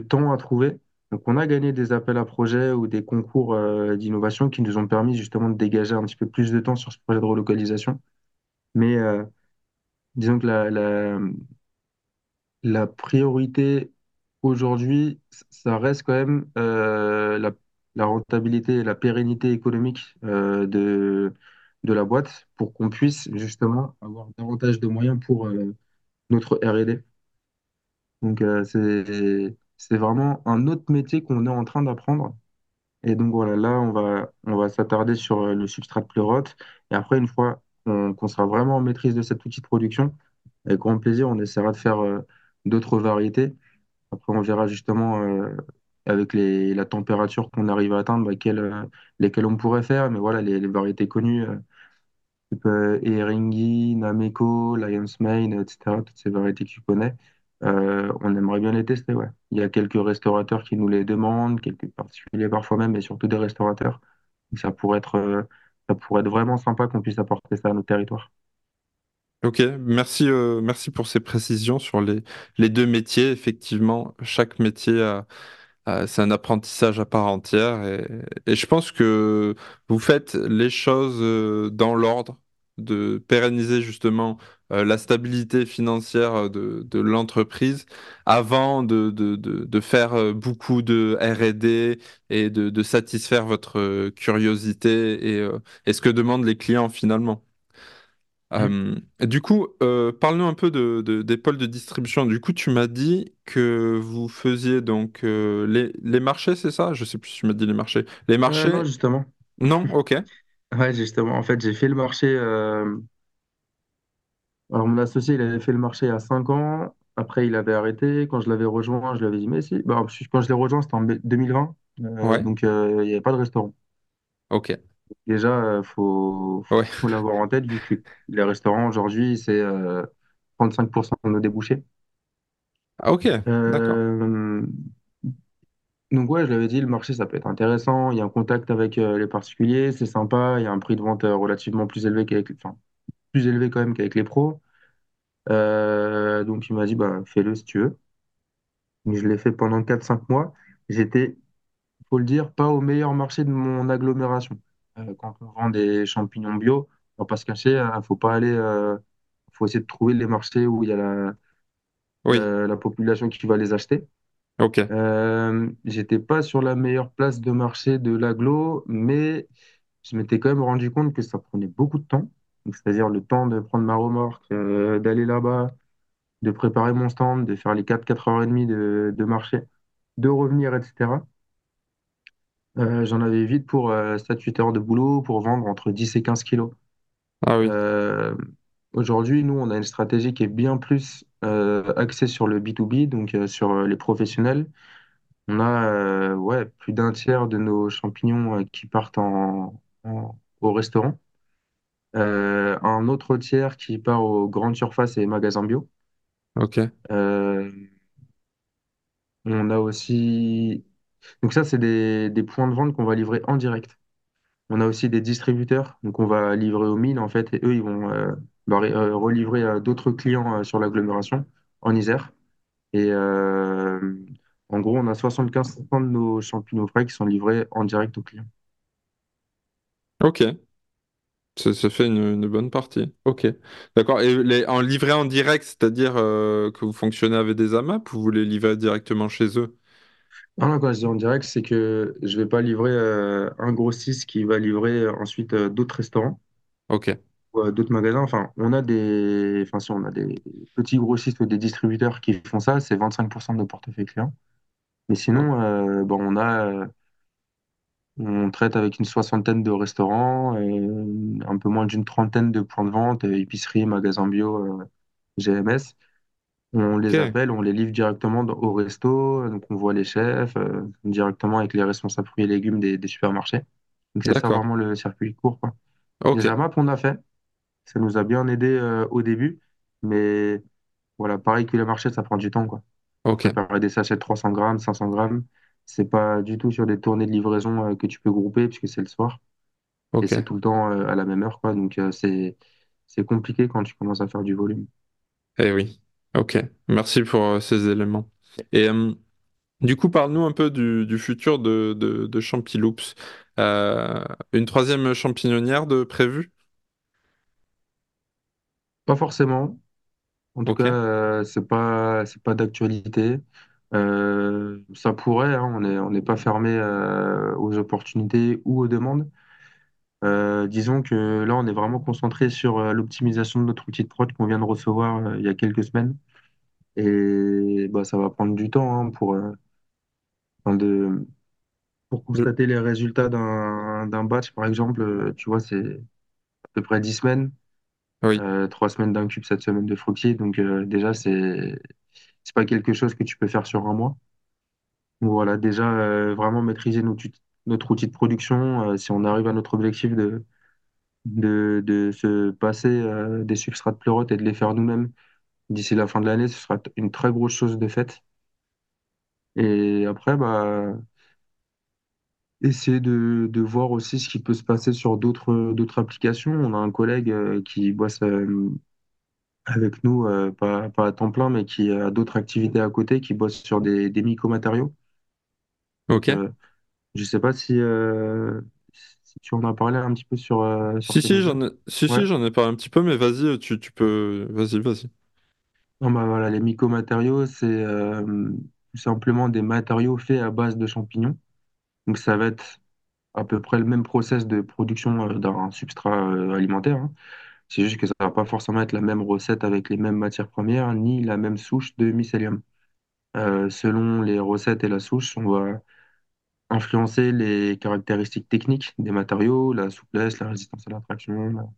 temps à trouver. Donc, on a gagné des appels à projets ou des concours d'innovation qui nous ont permis justement de dégager un petit peu plus de temps sur ce projet de relocalisation. Mais disons que la priorité aujourd'hui, ça reste quand même la rentabilité et la pérennité économique de la boîte pour qu'on puisse justement avoir davantage de moyens pour notre R&D. Donc, c'est vraiment un autre métier qu'on est en train d'apprendre. Et donc voilà, là, on va s'attarder sur le substrat de pleurote. Et après, une fois qu'on sera vraiment en maîtrise de cet outil de production, Avec grand plaisir, on essaiera de faire d'autres variétés. Après, on verra justement avec la température qu'on arrive à atteindre, bah, lesquelles on pourrait faire. Mais voilà, les variétés connues, type Ehringi, Nameko, Lion's Mane, etc., toutes ces variétés que tu connais, on aimerait bien les tester. Ouais. Il y a quelques restaurateurs qui nous les demandent, quelques particuliers parfois même, mais surtout des restaurateurs. Donc, ça pourrait être vraiment sympa qu'on puisse apporter ça à nos territoires. Ok, merci pour ces précisions sur les deux métiers. Effectivement, chaque métier c'est un apprentissage à part entière et je pense que vous faites les choses dans l'ordre de pérenniser justement la stabilité financière de l'entreprise avant de faire beaucoup de R&D et de satisfaire votre curiosité et ce que demandent les clients finalement. Du coup, parle-nous un peu des pôles de distribution. Du coup, tu m'as dit que vous faisiez donc les marchés, c'est ça? Je sais plus si tu m'as dit les marchés. Les marchés. Non, justement. Non, ok. Ouais, justement. En fait, j'ai fait le marché. Alors, mon associé, il avait fait le marché il y a 5 ans. Après, il avait arrêté. Quand je l'avais rejoint, je lui avais dit, mais si. Bah, quand je l'ai rejoint, c'était en 2020. Ouais. Donc, il n'y avait pas de restaurant. Ok. Déjà, il faut l'avoir en tête, vu que les restaurants, aujourd'hui, c'est 35% de nos débouchés. Ah, ok, d'accord. Donc, ouais, je l'avais dit, le marché, ça peut être intéressant. Il y a un contact avec les particuliers, c'est sympa. Il y a un prix de vente relativement plus élevé quand même qu'avec les pros. Donc, il m'a dit, bah, fais-le si tu veux. Donc, je l'ai fait pendant 4-5 mois. J'étais, il faut le dire, pas au meilleur marché de mon agglomération. Quand on vend des champignons bio, on va pas se cacher, faut pas aller, faut essayer de trouver les marchés où il y a la population qui va les acheter. Ok. J'étais pas sur la meilleure place de marché de l'agglo, mais je m'étais quand même rendu compte que ça prenait beaucoup de temps. Donc, c'est-à-dire le temps de prendre ma remorque, d'aller là-bas, de préparer mon stand, de faire les 4h30 de marché, de revenir, etc. J'en avais vite pour 7-8 heures de boulot pour vendre entre 10 et 15 kilos. Ah oui. Aujourd'hui, nous, on a une stratégie qui est bien plus axée sur le B2B, donc sur les professionnels. On a plus d'un tiers de nos champignons qui partent au restaurant. Un autre tiers qui part aux grandes surfaces et magasins bio. Ok. On a aussi... Donc ça, c'est des points de vente qu'on va livrer en direct. On a aussi des distributeurs, donc on va livrer aux 1000 en fait, et eux, ils vont relivrer à d'autres clients sur l'agglomération, en Isère. Et en gros, on a 75% de nos champignons frais qui sont livrés en direct aux clients. Ok. Ça fait une bonne partie. Ok. D'accord. Et en livré en direct, c'est-à-dire que vous fonctionnez avec des AMAP ou vous les livrez directement chez eux? Non, quand je dis en direct, c'est que je ne vais pas livrer un grossiste qui va livrer ensuite d'autres restaurants, okay, ou d'autres magasins. Enfin, si on a des petits grossistes ou des distributeurs qui font ça, c'est 25% de nos portefeuilles clients. Mais sinon, on traite avec une 60aine de restaurants, un peu moins d'une 30aine de points de vente, épiceries, magasins bio, GMS. On les appelle, on les livre directement au resto, donc on voit les chefs, directement avec les responsables fruits et légumes des supermarchés. Donc c'est ça vraiment le circuit court, quoi. Okay. Les AMAP, on a fait, ça nous a bien aidé au début, mais voilà, pareil que les marchés, ça prend du temps, quoi. Ok. Préparer des sachets de 300 grammes, 500 grammes, c'est pas du tout sur des tournées de livraison que tu peux grouper, puisque c'est le soir, et c'est tout le temps à la même heure, quoi. Donc c'est compliqué quand tu commences à faire du volume. Eh oui. Ok, merci pour ces éléments. Et du coup, parle-nous un peu du futur de Champiloups. Une troisième champignonnière de prévue? Pas forcément. En tout cas, c'est pas d'actualité. Ça pourrait, hein, on n'est pas fermé aux opportunités ou aux demandes. Disons que là, on est vraiment concentré sur l'optimisation de notre outil de prod qu'on vient de recevoir il y a quelques semaines. Et bah, ça va prendre du temps, hein, pour constater les résultats d'un batch, par exemple. Tu vois, c'est à peu près 10 semaines. Oui, 3 semaines d'incube, 7 semaines de fructis. Donc déjà, c'est pas quelque chose que tu peux faire sur un mois. Donc voilà, déjà, vraiment maîtriser notre outil de production. Si on arrive à notre objectif de se passer des substrats de pleurote et de les faire nous-mêmes d'ici la fin de l'année, ce sera une très grosse chose de faite. Et après, bah, essayer de voir aussi ce qui peut se passer sur d'autres applications. On a un collègue qui bosse avec nous, pas à temps plein, mais qui a d'autres activités à côté, qui bosse sur des micromatériaux. Donc, ok. Je sais pas si tu en as parlé un petit peu sur Si, tes si, missions. Ouais. J'en ai parlé un petit peu, mais vas-y, tu peux. Vas-y. Non, bah, voilà, les micromatériaux, c'est tout simplement des matériaux faits à base de champignons. Donc ça va être à peu près le même process de production d'un substrat alimentaire, hein. C'est juste que ça va pas forcément être la même recette avec les mêmes matières premières, ni la même souche de mycélium. Selon les recettes et la souche, on va influencer les caractéristiques techniques des matériaux, la souplesse, la résistance à la traction,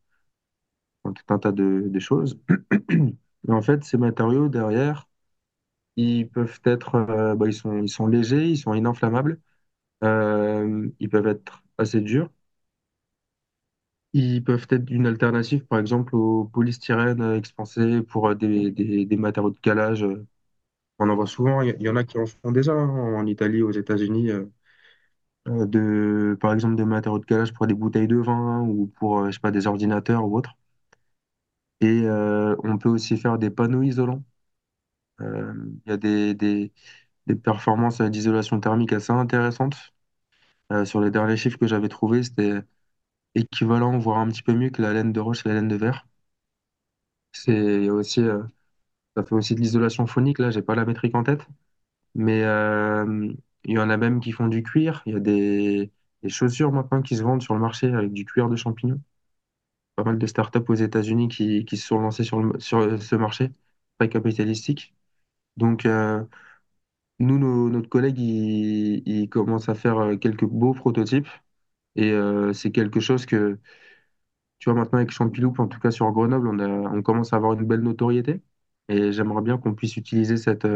enfin, tout un tas de choses. Mais en fait, ces matériaux derrière, ils peuvent être, bah, ils sont légers, ils sont ininflammables, ils peuvent être assez durs. Ils peuvent être une alternative, par exemple, au polystyrène expansé pour des matériaux de calage. On en voit souvent. Il y en a qui en font déjà hein, en Italie, aux États-Unis, par exemple, des matériaux de calage pour des bouteilles de vin ou pour, je sais pas, des ordinateurs ou autre. Et on peut aussi faire des panneaux isolants. Il y a des performances d'isolation thermique assez intéressantes. Sur les derniers chiffres que j'avais trouvés, c'était équivalent, voire un petit peu mieux que la laine de roche et la laine de verre. C'est aussi, ça fait aussi de l'isolation phonique, là, j'ai pas la métrique en tête, mais il y en a même qui font du cuir. Il y a des chaussures maintenant qui se vendent sur le marché avec du cuir de champignons. Pas mal de startups aux États-Unis qui se sont lancées sur ce marché très capitalistique. Donc, nous, notre collègue, il commence à faire quelques beaux prototypes et c'est quelque chose que, tu vois, maintenant avec Champiloup, en tout cas sur Grenoble, on commence à avoir une belle notoriété et j'aimerais bien qu'on puisse utiliser cette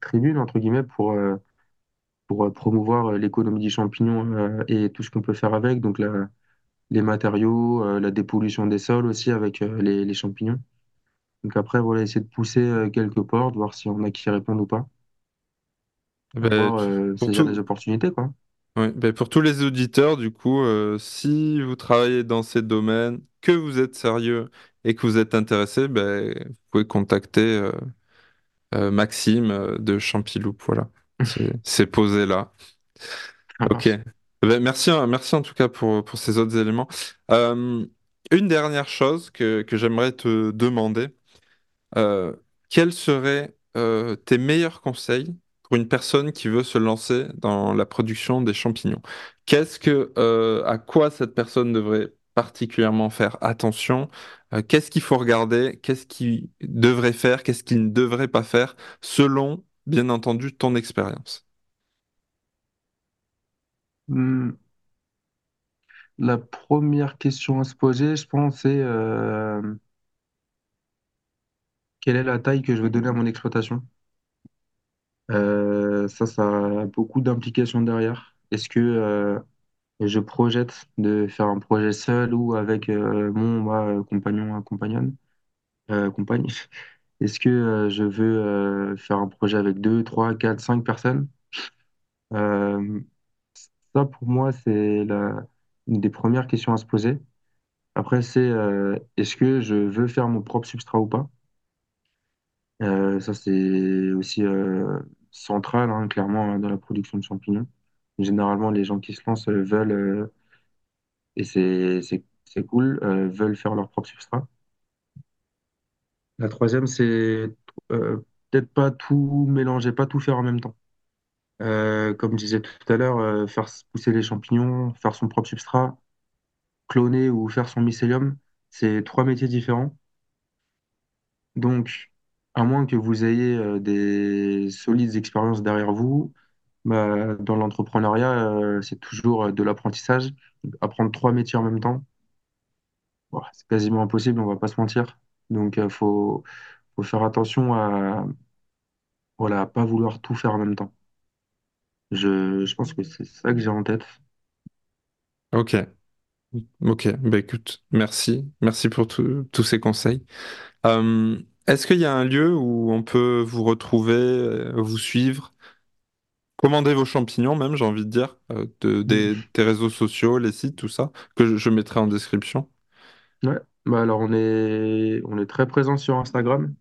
tribune, entre guillemets, pour promouvoir l'économie du champignon et tout ce qu'on peut faire avec, donc les matériaux, la dépollution des sols aussi avec les champignons. Donc après, voilà, essayer de pousser quelques portes, voir si on a qui répondent ou pas, pour Ben, pouvoir pour saisir des tout. opportunités, quoi. Ouais, ben pour tous les auditeurs, du coup, si vous travaillez dans ces domaines, que vous êtes sérieux et que vous êtes intéressé, ben, vous pouvez contacter Maxime de Champiloup. Voilà, c'est posé là. Ça Ok. marche. Ben, merci en tout cas pour ces autres éléments. Euh, Une dernière chose que j'aimerais te demander, euh, quels seraient tes meilleurs conseils pour une personne qui veut se lancer dans la production des champignons? À quoi cette personne devrait particulièrement faire attention? Qu'est-ce qu'il faut regarder? Qu'est-ce qu'il devrait faire? Qu'est-ce qu'il ne devrait pas faire selon, bien entendu, ton expérience? Hum, La première question à se poser, je pense, c'est quelle est la taille que je vais donner à mon exploitation? Ça a beaucoup d'implications derrière. Est-ce que je projette de faire un projet seul ou avec ma compagnon, compagne? Est-ce que je veux faire un projet avec 2, 3, 4, 5 personnes? Euh, Ça, pour moi, c'est une des premières questions à se poser. Après, c'est est-ce que je veux faire mon propre substrat ou pas? Ça, c'est aussi central, hein, clairement, dans la production de champignons. Généralement, les gens qui se lancent veulent, et c'est cool, veulent faire leur propre substrat. La troisième, c'est peut-être pas tout mélanger, pas tout faire en même temps. Comme je disais tout à l'heure, faire pousser les champignons, faire son propre substrat, cloner ou faire son mycélium, c'est 3 métiers différents. Donc, à moins que vous ayez des solides expériences derrière vous, bah, dans l'entrepreneuriat, c'est toujours de l'apprentissage. Apprendre 3 métiers en même temps, Bon, c'est quasiment impossible, on va pas se mentir. Donc, faut faire attention à, voilà, à pas vouloir tout faire en même temps. Je pense que c'est ça que j'ai en tête. Ok, ok. Bah écoute, merci. Merci pour tous ces conseils. Est-ce qu'il y a un lieu où on peut vous retrouver, vous suivre, commander vos champignons même, j'ai envie de dire, Mm. Des réseaux sociaux, les sites, tout ça, que je mettrai en description? Ouais. Bah alors, on est très présent sur Instagram.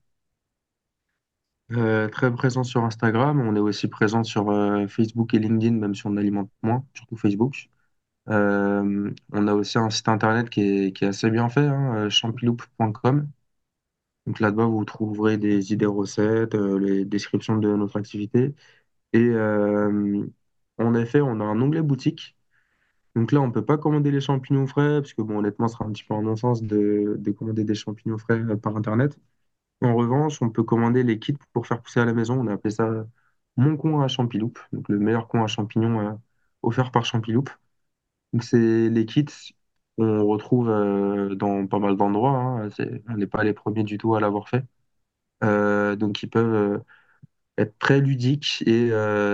Très présent sur Instagram. On est aussi présent sur Facebook et LinkedIn, même si on alimente moins, surtout Facebook. On a aussi un site internet qui est assez bien fait, hein, Champiloup.com. Donc là-bas, vous trouverez des idées recettes, les descriptions de notre activité. Et en effet, on a un onglet boutique. Donc là, on peut pas commander les champignons frais, parce que bon, honnêtement, ce sera un petit peu un non-sens de commander des champignons frais par Internet. En revanche, on peut commander les kits pour faire pousser à la maison. On a appelé ça Mon coin à Champiloup, donc le meilleur coin à champignons offert par Champiloup. Donc c'est les kits qu'on retrouve dans pas mal d'endroits, hein. On n'est pas les premiers du tout à l'avoir fait. Donc ils peuvent être très ludiques et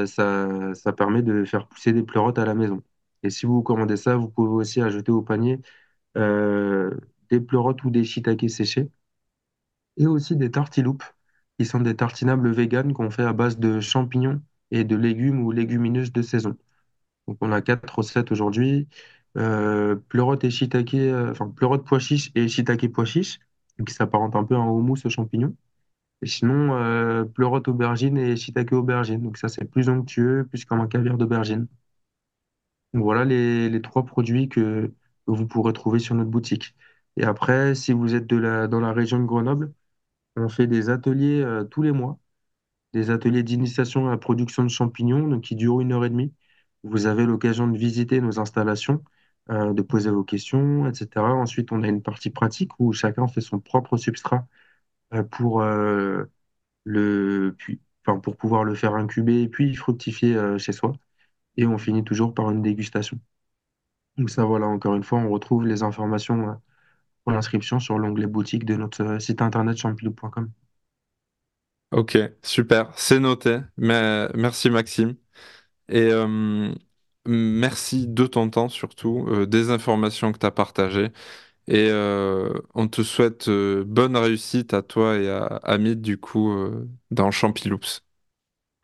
ça permet de faire pousser des pleurotes à la maison. Et si vous commandez ça, vous pouvez aussi ajouter au panier euh, des pleurotes ou des shiitakes séchés et aussi des tartiloupes, qui sont des tartinables véganes qu'on fait à base de champignons et de légumes ou légumineuses de saison. Donc on a quatre recettes aujourd'hui. Pleurote et shiitake, enfin pleurote pois chiche et shiitake pois chiche, donc qui s'apparente un peu à un houmous aux champignons. Et sinon, pleurote aubergine et shiitake aubergine. Donc ça, c'est plus onctueux, plus comme un caviar d'aubergine. Donc voilà les trois produits que vous pourrez trouver sur notre boutique. Et après, si vous êtes dans la région de Grenoble, on fait des ateliers tous les mois, des ateliers d'initiation à la production de champignons, donc qui durent 1 heure et demie. Vous avez l'occasion de visiter nos installations, de poser vos questions, etc. Ensuite, on a une partie pratique où chacun fait son propre substrat pour enfin, pour pouvoir le faire incuber et puis fructifier chez soi. Et on finit toujours par une dégustation. Donc ça, voilà, encore une fois, on retrouve les informations pour l'inscription sur l'onglet boutique de notre site internet champiloup.com. Ok, super, c'est noté. Mais, merci Maxime. Et merci de ton temps surtout, des informations que tu as partagées. Et on te souhaite bonne réussite à toi et à Hamid du coup dans Champiloups.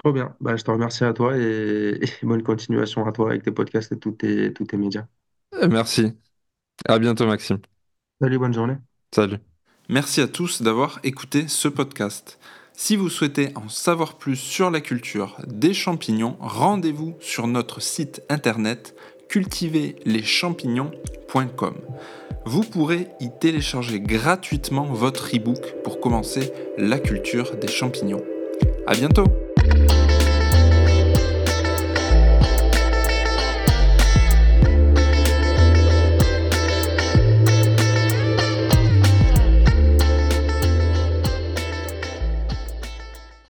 Trop bien. Bah, je te remercie à toi et bonne continuation à toi avec tes podcasts et tous tes médias. Merci. À bientôt Maxime. Salut, bonne journée. Salut. Merci à tous d'avoir écouté ce podcast. Si vous souhaitez en savoir plus sur la culture des champignons, rendez-vous sur notre site internet CultiverLesChampignons.com. Vous pourrez y télécharger gratuitement votre e-book pour commencer la culture des champignons. À bientôt!